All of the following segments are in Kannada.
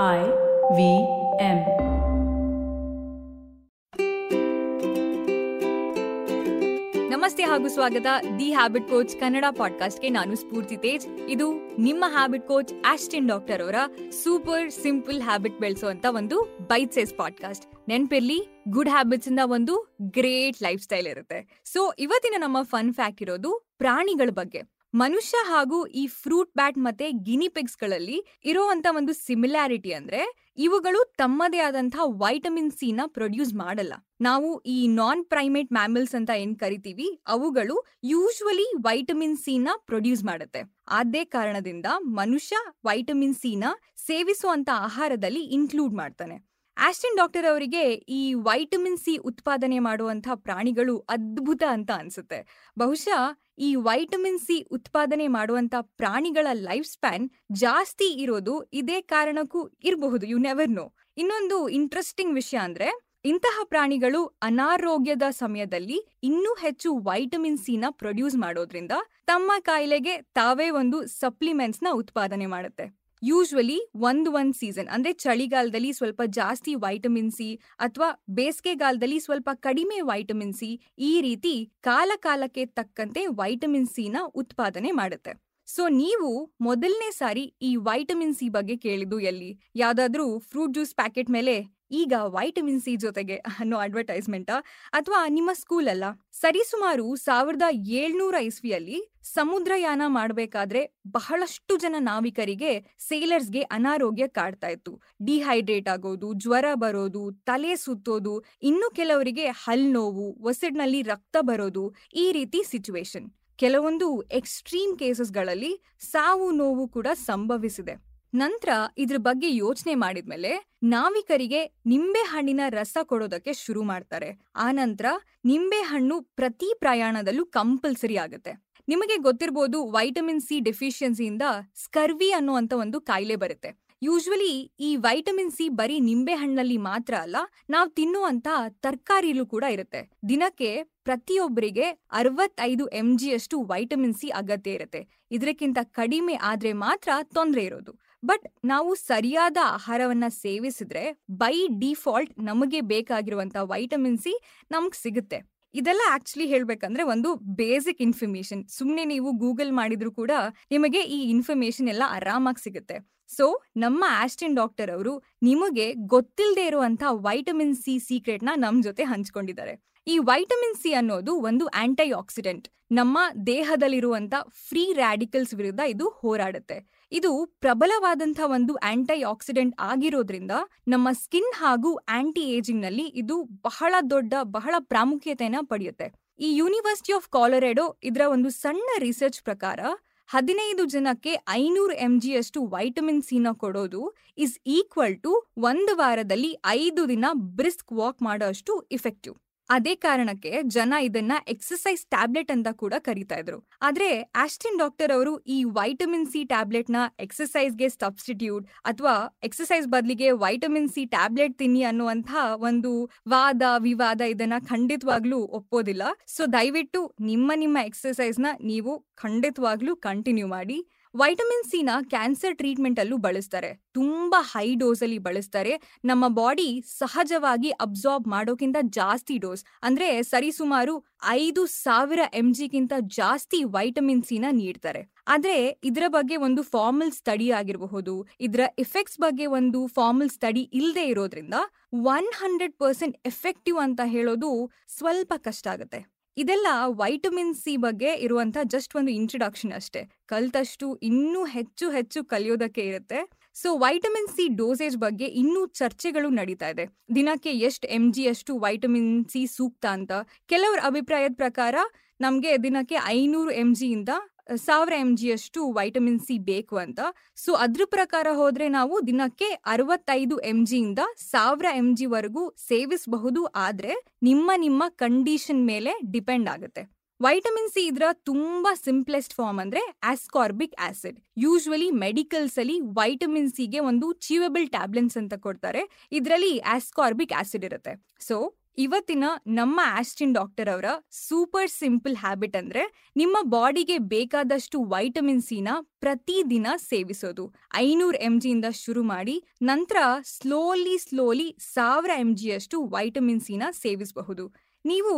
IVM. ನಮಸ್ತೆ ಹಾಗೂ ಸ್ವಾಗತ ದಿ ಹ್ಯಾಬಿಟ್ ಕೋಚ್ ಕನ್ನಡ ಪಾಡ್ಕಾಸ್ಟ್ಗೆ. ನಾನು ಸ್ಫೂರ್ತಿ ತೇಜ್. ಇದು ನಿಮ್ಮ ಹ್ಯಾಬಿಟ್ ಕೋಚ್ ಆಸ್ಟಿನ್ ಡಾಕ್ಟರ್ ಅವರ ಸೂಪರ್ ಸಿಂಪಲ್ ಹ್ಯಾಬಿಟ್ ಬೆಳೆಸುವಂತ ಒಂದು ಬೈಟ್ ಸೈಜ್ ಪಾಡ್ಕಾಸ್ಟ್. ನೆನ್ಪಿರ್ಲಿ, ಗುಡ್ ಹ್ಯಾಬಿಟ್ಸ್ ಇಂದ ಒಂದು ಗ್ರೇಟ್ ಲೈಫ್ ಸ್ಟೈಲ್ ಇರುತ್ತೆ. ಸೊ ಇವತ್ತಿನ ನಮ್ಮ ಫನ್ ಫ್ಯಾಕ್ಟ್ ಇರೋದು ಪ್ರಾಣಿಗಳ ಬಗ್ಗೆ. ಮನುಷ್ಯ ಹಾಗೂ ಈ ಫ್ರೂಟ್ ಬ್ಯಾಟ್ ಮತ್ತೆ ಗಿನಿಪಿಗ್ಸ್ ಗಳಲ್ಲಿ ಇರೋಂತ ಒಂದು ಸಿಮಿಲಾರಿಟಿ ಅಂದ್ರೆ ಇವುಗಳು ತಮ್ಮದೇ ಆದಂತಹ ವೈಟಮಿನ್ ಸಿ ನ ಪ್ರೊಡ್ಯೂಸ್ ಮಾಡಲ್ಲ. ನಾವು ಈ ನಾನ್ ಪ್ರೈಮೇಟ್ ಮ್ಯಾಮಲ್ಸ್ ಅಂತ ಏನ್ ಕರಿತೀವಿ, ಅವುಗಳು ಯೂಶುವಲಿ ವೈಟಮಿನ್ ಸಿ ನ ಪ್ರೊಡ್ಯೂಸ್ ಮಾಡುತ್ತೆ. ಅದೇ ಕಾರಣದಿಂದ ಮನುಷ್ಯ ವೈಟಮಿನ್ ಸಿ ನ ಸೇವಿಸುವಂತ ಆಹಾರದಲ್ಲಿ ಇನ್ಕ್ಲೂಡ್ ಮಾಡ್ತಾನೆ. ಆಸ್ಟಿನ್ ಡಾಕ್ಟರ್ ಅವರಿಗೆ ಈ ವೈಟಮಿನ್ ಸಿ ಉತ್ಪಾದನೆ ಮಾಡುವಂತಹ ಪ್ರಾಣಿಗಳು ಅದ್ಭುತ ಅಂತ ಅನ್ಸುತ್ತೆ. ಬಹುಶಃ ಈ ವೈಟಮಿನ್ ಸಿ ಉತ್ಪಾದನೆ ಮಾಡುವಂತ ಪ್ರಾಣಿಗಳ ಲೈಫ್ ಸ್ಪ್ಯಾನ್ ಜಾಸ್ತಿ ಇರೋದು ಇದೇ ಕಾರಣಕ್ಕೂ ಇರಬಹುದು. You never know. ಇನ್ನೊಂದು ಇಂಟ್ರೆಸ್ಟಿಂಗ್ ವಿಷಯ ಅಂದ್ರೆ ಇಂತಹ ಪ್ರಾಣಿಗಳು ಅನಾರೋಗ್ಯದ ಸಮಯದಲ್ಲಿ ಇನ್ನೂ ಹೆಚ್ಚು ವೈಟಮಿನ್ ಸಿ ನ ಪ್ರೊಡ್ಯೂಸ್ ಮಾಡೋದ್ರಿಂದ ತಮ್ಮ ಕಾಯಿಲೆಗೆ ತಾವೇ ಒಂದು ಸಪ್ಲಿಮೆಂಟ್ಸ್ ನ ಉತ್ಪಾದನೆ ಮಾಡುತ್ತೆ. ಯೂಶ್ವಲಿ ಒಂದ್ ಸೀಸನ್ ಅಂದ್ರೆ ಚಳಿಗಾಲದಲ್ಲಿ ಸ್ವಲ್ಪ ಜಾಸ್ತಿ ವೈಟಮಿನ್ ಸಿ ಅಥವಾ ಬೇಸಿಗೆಗಾಲದಲ್ಲಿ ಸ್ವಲ್ಪ ಕಡಿಮೆ ವೈಟಮಿನ್ ಸಿ, ಈ ರೀತಿ ಕಾಲ ಕಾಲಕ್ಕೆ ತಕ್ಕಂತೆ ವೈಟಮಿನ್ ಸಿ ನ ಉತ್ಪಾದನೆ ಮಾಡುತ್ತೆ. ಸೊ ನೀವು ಮೊದಲನೇ ಸಾರಿ ಈ ವೈಟಮಿನ್ ಸಿ ಬಗ್ಗೆ ಕೇಳಿದ್ದು ಎಲ್ಲಿ? ಯಾವ್ದಾದ್ರೂ ಫ್ರೂಟ್ ಜ್ಯೂಸ್ ಪ್ಯಾಕೆಟ್ ಮೇಲೆ ಈಗ ವೈಟಮಿನ್ ಸಿ ಜೊತೆಗೆ ಅನ್ನೋ ಅಡ್ವರ್ಟೈಸ್ಮೆಂಟಾ, ಅಥವಾ ನಿಮ್ಮ ಸ್ಕೂಲಲ್ಲ? ಸರಿಸುಮಾರು 1700 ಇಸ್ವಿಯಲ್ಲಿ ಸಮುದ್ರಯಾನ ಮಾಡಬೇಕಾದ್ರೆ ಬಹಳಷ್ಟು ಜನ ನಾವಿಕರಿಗೆ, ಸೇಲರ್ಸ್ಗೆ ಅನಾರೋಗ್ಯ ಕಾಡ್ತಾ ಇತ್ತು. ಡಿಹೈಡ್ರೇಟ್ ಆಗೋದು, ಜ್ವರ ಬರೋದು, ತಲೆ ಸುತ್ತೋದು, ಇನ್ನು ಕೆಲವರಿಗೆ ಹಲ್ನೋವು, ಒಸಡ್ನಲ್ಲಿ ರಕ್ತ ಬರೋದು, ಈ ರೀತಿ ಸಿಚುವೇಶನ್. ಕೆಲವೊಂದು ಎಕ್ಸ್ಟ್ರೀಮ್ ಕೇಸಸ್ಗಳಲ್ಲಿ ಸಾವು ನೋವು ಕೂಡ ಸಂಭವಿಸಿದೆ. ನಂತರ ಇದ್ರ ಬಗ್ಗೆ ಯೋಚನೆ ಮಾಡಿದ್ಮೇಲೆ ನಾವಿಕರಿಗೆ ನಿಂಬೆ ಹಣ್ಣಿನ ರಸ ಕೊಡೋದಕ್ಕೆ ಶುರು ಮಾಡ್ತಾರೆ. ಆ ನಂತರ ನಿಂಬೆ ಹಣ್ಣು ಪ್ರತಿ ಪ್ರಯಾಣದಲ್ಲೂ ಕಂಪಲ್ಸರಿ ಆಗುತ್ತೆ. ನಿಮಗೆ ಗೊತ್ತಿರ್ಬೋದು, ವೈಟಮಿನ್ ಸಿ ಡೆಫಿಷಿಯನ್ಸಿಯಿಂದ ಸ್ಕರ್ವಿ ಅನ್ನುವಂತ ಒಂದು ಕಾಯಿಲೆ ಬರುತ್ತೆ. ಯೂಶ್ವಲಿ ಈ ವೈಟಮಿನ್ ಸಿ ಬರೀ ನಿಂಬೆ ಹಣ್ಣಲ್ಲಿ ಮಾತ್ರ ಅಲ್ಲ, ನಾವು ತಿನ್ನುವಂತ ತರಕಾರಿಲೂ ಕೂಡ ಇರುತ್ತೆ. ದಿನಕ್ಕೆ ಪ್ರತಿಯೊಬ್ಬರಿಗೆ 65 mg ಅಷ್ಟು ವೈಟಮಿನ್ ಸಿ ಅಗತ್ಯ ಇರುತ್ತೆ. ಇದಕ್ಕಿಂತ ಕಡಿಮೆ ಆದ್ರೆ ಮಾತ್ರ ತೊಂದರೆ ಇರೋದು. ಬಟ್ ನಾವು ಸರಿಯಾದ ಆಹಾರವನ್ನ ಸೇವಿಸಿದ್ರೆ ಬೈ ಡಿಫಾಲ್ಟ್ ನಮಗೆ ಬೇಕಾಗಿರುವಂತ ವೈಟಮಿನ್ ಸಿ ನಮ್ಗೆ ಸಿಗುತ್ತೆ. ಇದೆಲ್ಲ ಆಕ್ಚುಲಿ ಹೇಳ್ಬೇಕಂದ್ರೆ ಒಂದು ಬೇಸಿಕ್ ಇನ್ಫಾರ್ಮೇಶನ್. ಸುಮ್ಮನೆ ನೀವು ಗೂಗಲ್ ಮಾಡಿದ್ರು ಕೂಡ ನಿಮಗೆ ಈ ಇನ್ಫಾರ್ಮೇಶನ್ ಎಲ್ಲ ಆರಾಮಾಗಿ ಸಿಗುತ್ತೆ. ಸೊ ನಮ್ಮ ಆಸ್ಟಿನ್ ಡಾಕ್ಟರ್ ಅವರು ನಿಮಗೆ ಗೊತ್ತಿಲ್ಲದೆ ಇರುವಂತಹ ವೈಟಮಿನ್ ಸಿ ಸೀಕ್ರೆಟ್ ನ ನಮ್ ಜೊತೆ ಹಂಚ್ಕೊಂಡಿದ್ದಾರೆ. ಈ ವೈಟಮಿನ್ ಸಿ ಅನ್ನೋದು ಒಂದು ಆಂಟಿ ಆಕ್ಸಿಡೆಂಟ್. ನಮ್ಮ ದೇಹದಲ್ಲಿರುವಂತ ಫ್ರೀ ರ್ಯಾಡಿಕಲ್ಸ್ ವಿರುದ್ಧ ಇದು ಹೋರಾಡುತ್ತೆ. ಇದು ಪ್ರಬಲವಾದಂತಹ ಒಂದು ಆಂಟಿ ಆಕ್ಸಿಡೆಂಟ್ ಆಗಿರೋದ್ರಿಂದ ನಮ್ಮ ಸ್ಕಿನ್ ಹಾಗೂ ಆಂಟಿ ಏಜಿಂಗ್ ನಲ್ಲಿ ಇದು ಬಹಳ ದೊಡ್ಡ, ಬಹಳ ಪ್ರಾಮುಖ್ಯತೆಯನ್ನ ಪಡೆಯುತ್ತೆ. ಈ ಯೂನಿವರ್ಸಿಟಿ ಆಫ್ ಕಾಲರೆಡೋ ಇದರ ಒಂದು ಸಣ್ಣ ರಿಸರ್ಚ್ ಪ್ರಕಾರ 15 ಜನಕ್ಕೆ 500 mg ಅಷ್ಟು ವೈಟಮಿನ್ ಸಿ ನ ಕೊಡೋದು ಇಸ್ ಈಕ್ವಲ್ ಟು 1 ವಾರದಲ್ಲಿ 5 ದಿನ ಬ್ರಿಸ್ಕ್ ವಾಕ್ ಮಾಡೋ ಅಷ್ಟು ಇಫೆಕ್ಟಿವ್. ಅದೇ ಕಾರಣಕ್ಕೆ ಜನ ಇದನ್ನ ಎಕ್ಸರ್ಸೈಸ್ ಟ್ಯಾಬ್ಲೆಟ್ ಅಂತ ಕೂಡ ಕರೀತಾ ಇದ್ರು. ಆದ್ರೆ ಆಸ್ಟಿನ್ ಡಾಕ್ಟರ್ ಅವರು ಈ ವೈಟಮಿನ್ ಸಿ ಟ್ಯಾಬ್ಲೆಟ್ ನ ಎಕ್ಸರ್ಸೈಸ್ಗೆ ಸಬ್ಸ್ಟಿಟ್ಯೂಟ್ ಅಥವಾ ಎಕ್ಸರ್ಸೈಸ್ ಬದಲಿಗೆ ವೈಟಮಿನ್ ಸಿ ಟ್ಯಾಬ್ಲೆಟ್ ತಿನ್ನಿ ಅನ್ನುವಂತಹ ಒಂದು ವಾದ ವಿವಾದ ಇದನ್ನ ಖಂಡಿತವಾಗ್ಲೂ ಒಪ್ಪೋದಿಲ್ಲ. ಸೊ ದಯವಿಟ್ಟು ನಿಮ್ಮ ಎಕ್ಸರ್ಸೈಸ್ ನ ನೀವು ಖಂಡಿತವಾಗ್ಲೂ ಕಂಟಿನ್ಯೂ ಮಾಡಿ. ವೈಟಮಿನ್ ಸಿ ನ ಕ್ಯಾನ್ಸರ್ ಟ್ರೀಟ್ಮೆಂಟ್ ಅಲ್ಲೂ ಬಳಸ್ತಾರೆ. ತುಂಬಾ ಹೈ ಡೋಸ್ ಅಲ್ಲಿ ಬಳಸ್ತಾರೆ. ನಮ್ಮ ಬಾಡಿ ಸಹಜವಾಗಿ ಅಬ್ಸಾರ್ಬ್ ಮಾಡೋಕ್ಕಿಂತ ಜಾಸ್ತಿ ಡೋಸ್ ಅಂದ್ರೆ ಸರಿಸುಮಾರು 5000 mg ಗಿಂತ ಜಾಸ್ತಿ ವೈಟಮಿನ್ ಸಿ ನ ನೀಡ್ತಾರೆ. ಆದ್ರೆ ಇದರ ಬಗ್ಗೆ ಒಂದು ಫಾರ್ಮಲ್ ಸ್ಟಡಿ ಆಗಿರಬಹುದು, ಇದರ ಎಫೆಕ್ಟ್ಸ್ ಬಗ್ಗೆ ಒಂದು ಫಾರ್ಮಲ್ ಸ್ಟಡಿ ಇಲ್ಲದೆ ಇರೋದ್ರಿಂದ 100% ಎಫೆಕ್ಟಿವ್ ಅಂತ ಹೇಳೋದು ಸ್ವಲ್ಪ ಕಷ್ಟ ಆಗುತ್ತೆ. ಇದೆಲ್ಲ ವೈಟಮಿನ್ ಸಿ ಬಗ್ಗೆ ಇರುವಂತ ಜಸ್ಟ್ ಒಂದು ಇಂಟ್ರೊಡಕ್ಷನ್ ಅಷ್ಟೇ. ಕಲ್ತಷ್ಟು ಇನ್ನೂ ಹೆಚ್ಚು ಹೆಚ್ಚು ಕಲಿಯೋದಕ್ಕೆ ಇರುತ್ತೆ. ಸೊ ವೈಟಮಿನ್ ಸಿ ಡೋಸೇಜ್ ಬಗ್ಗೆ ಇನ್ನೂ ಚರ್ಚೆಗಳು ನಡೀತಾ ಇದೆ. ದಿನಕ್ಕೆ ಎಷ್ಟು mg ಅಷ್ಟು ವೈಟಮಿನ್ ಸಿ ಸೂಕ್ತ ಅಂತ ಕೆಲವರ ಅಭಿಪ್ರಾಯದ ಪ್ರಕಾರ ನಮ್ಗೆ ದಿನಕ್ಕೆ 500 mg ಇಂದ 1000 mg ಅಷ್ಟು ವೈಟಮಿನ್ ಸಿ ಬೇಕು ಅಂತ. ಸೊ ಅದ್ರ ಪ್ರಕಾರ ಹೋದ್ರೆ ನಾವು ದಿನಕ್ಕೆ 65 mg ಇಂದ 1000 mg ವರೆಗೂ ಸೇವಿಸಬಹುದು. ಆದ್ರೆ ನಿಮ್ಮ ಕಂಡೀಷನ್ ಮೇಲೆ ಡಿಪೆಂಡ್ ಆಗುತ್ತೆ. ವೈಟಮಿನ್ ಸಿ ಇದರ ತುಂಬಾ ಸಿಂಪ್ಲೆಸ್ಟ್ ಫಾರ್ಮ್ ಅಂದ್ರೆ ಆಸ್ಕಾರ್ಬಿಕ್ ಆಸಿಡ್. ಯೂಶುವಲಿ ಮೆಡಿಕಲ್ಸ್ ಅಲ್ಲಿ ವೈಟಮಿನ್ ಸಿ ಗೆ ಒಂದು ಚೀವಬಲ್ ಟ್ಯಾಬ್ಲೆಟ್ಸ್ ಅಂತ ಕೊಡ್ತಾರೆ. ಇದರಲ್ಲಿ ಆಸ್ಕಾರ್ಬಿಕ್ ಆಸಿಡ್ ಇರುತ್ತೆ. ಸೊ ಇವತ್ತಿನ ನಮ್ಮ ಆಸ್ಟಿನ್ ಡಾಕ್ಟರ್ ಅವರ ಸೂಪರ್ ಸಿಂಪಲ್ ಹ್ಯಾಬಿಟ್ ಅಂದ್ರೆ ನಿಮ್ಮ ಬಾಡಿಗೆ ಬೇಕಾದಷ್ಟು ವೈಟಮಿನ್ ಸಿನ ಪ್ರತಿದಿನ ಸೇವಿಸೋದು. 500 mg ಶುರು ಮಾಡಿ ನಂತರ ಸ್ಲೋಲಿ 1000 mg ವೈಟಮಿನ್ ಸಿನ ಸೇವಿಸಬಹುದು. ನೀವು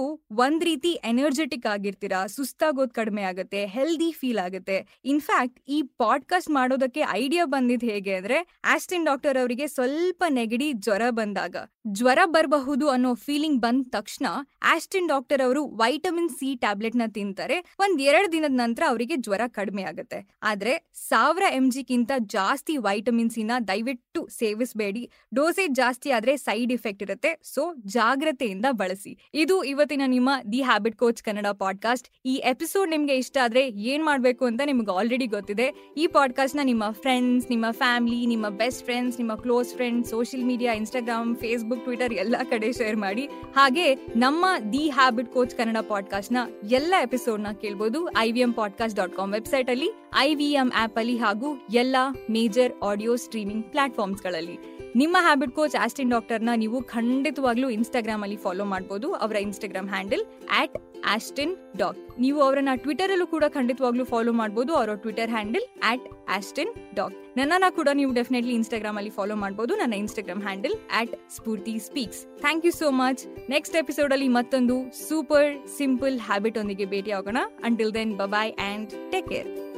ಒಂದ್ ರೀತಿ ಎನರ್ಜೆಟಿಕ್ ಆಗಿರ್ತೀರಾ, ಸುಸ್ತಾಗೋದ್ ಕಡಿಮೆ ಆಗುತ್ತೆ, ಹೆಲ್ದಿ ಫೀಲ್ ಆಗುತ್ತೆ. ಇನ್ಫ್ಯಾಕ್ಟ್ ಈ ಪಾಡ್ಕಾಸ್ಟ್ ಮಾಡೋದಕ್ಕೆ ಐಡಿಯಾ ಬಂದಿದ್ ಹೇಗೆ ಅಂದ್ರೆ, ಆಸ್ಟಿನ್ ಡಾಕ್ಟರ್ ಅವರಿಗೆ ಸ್ವಲ್ಪ ನೆಗಡಿ ಜ್ವರ ಬಂದಾಗ, ಜ್ವರ ಬರಬಹುದು ಅನ್ನೋ ಫೀಲಿಂಗ್ ಬಂದ ತಕ್ಷಣ ಆಸ್ಟಿನ್ ಡಾಕ್ಟರ್ ಅವರು ವೈಟಮಿನ್ ಸಿ ಟ್ಯಾಬ್ಲೆಟ್ ನ ತಿಂತಾರೆ. ಒಂದ್ 2 ದಿನದ ನಂತರ ಅವರಿಗೆ ಜ್ವರ ಕಡಿಮೆ ಆಗುತ್ತೆ. ಆದ್ರೆ 1000 mg ಜಾಸ್ತಿ ವೈಟಮಿನ್ ಸಿ ನ ದಯವಿಟ್ಟು ಸೇವಿಸಬೇಡಿ. ಡೋಸೇಜ್ ಜಾಸ್ತಿ ಆದ್ರೆ ಸೈಡ್ ಎಫೆಕ್ಟ್ ಇರುತ್ತೆ, ಸೊ ಜಾಗ್ರತೆಯಿಂದ ಬಳಸಿ. ಇದು ಇವತ್ತಿನ ನಿಮ್ಮ the habit coach Kannada podcast. ಈ ಎಪಿಸೋಡ್ ನಿಮ್ಗೆ ಇಷ್ಟ ಆದ್ರೆ ಏನ್ ಮಾಡ್ಬೇಕು ಅಂತ ನಿಮ್ಗೆ ಆಲ್ರೆಡಿ ಗೊತ್ತಿದೆ. ಈ ಪಾಡ್ಕಾಸ್ಟ್ ನ ನಿಮ್ಮ ಫ್ರೆಂಡ್ಸ್, ನಿಮ್ಮ ಫ್ಯಾಮಿಲಿ, ನಿಮ್ಮ ಬೆಸ್ಟ್ ಫ್ರೆಂಡ್ಸ್, ನಿಮ್ಮ close friends, social media, Instagram, Facebook, Twitter ಎಲ್ಲಾ ಕಡೆ ಶೇರ್ ಮಾಡಿ. ಹಾಗೆ ನಮ್ಮ the habit coach Kannada podcast ನ ಎಲ್ಲ ಎಪಿಸೋಡ್ ನ ಕೇಳಬಹುದು IVMPodcast.com ವೆಬ್ಸೈಟ್ ಅಲ್ಲಿ, IVM ಆಪ್ ಅಲ್ಲಿ, ಹಾಗೂ ಎಲ್ಲ ಮೇಜರ್ ಆಡಿಯೋ ಸ್ಟ್ರೀಮಿಂಗ್ ಪ್ಲಾಟ್ಫಾರ್ಮ್ಸ್ ಗಳಲ್ಲಿ. ನಿಮ್ಮ ಹ್ಯಾಬಿಟ್ ಕೋಚ್ ಆಸ್ಟಿನ್ ಡಾಕ್ಟರ್ನ ನೀವು ಖಂಡಿತವಾಗ್ಲೂ ಇನ್ಸ್ಟಾಗ್ರಾಮ್ ಅಲ್ಲಿ ಫಾಲೋ ಮಾಡಬಹುದು. ಅವರ ಇನ್ಸ್ಟಾಗ್ರಾಮ್ ಹ್ಯಾಂಡಲ್ @AstinDoc. ನೀವು ಅವರನ್ನ ಟ್ವಿಟರ್ ಅಲ್ಲೂ ಕೂಡ ಖಂಡಿತವಾಗ್ಲೂ ಫಾಲೋ ಮಾಡಬಹುದು. ಅವರ ಟ್ವಿಟರ್ ಹ್ಯಾಂಡಲ್ @AstinDoc. ನನ್ನನ್ನು ಕೂಡ ನೀವು ಡೆಫಿನೆಟ್ಲಿ ಇನ್ಸ್ಟಾಗ್ರಾಮ್ ಅಲ್ಲಿ ಫಾಲೋ ಮಾಡಬಹುದು. ನನ್ನ Instagram handle @SportiSpeaks. Thank you so much. Next episode ಅಲ್ಲಿ ಮತ್ತೊಂದು ಸೂಪರ್ ಸಿಂಪಲ್ ಹ್ಯಾಬಿಟ್ ಒಂದಿಗೆ ಭೇಟಿ ಆಗೋಣ. Until then, bye bye and take care.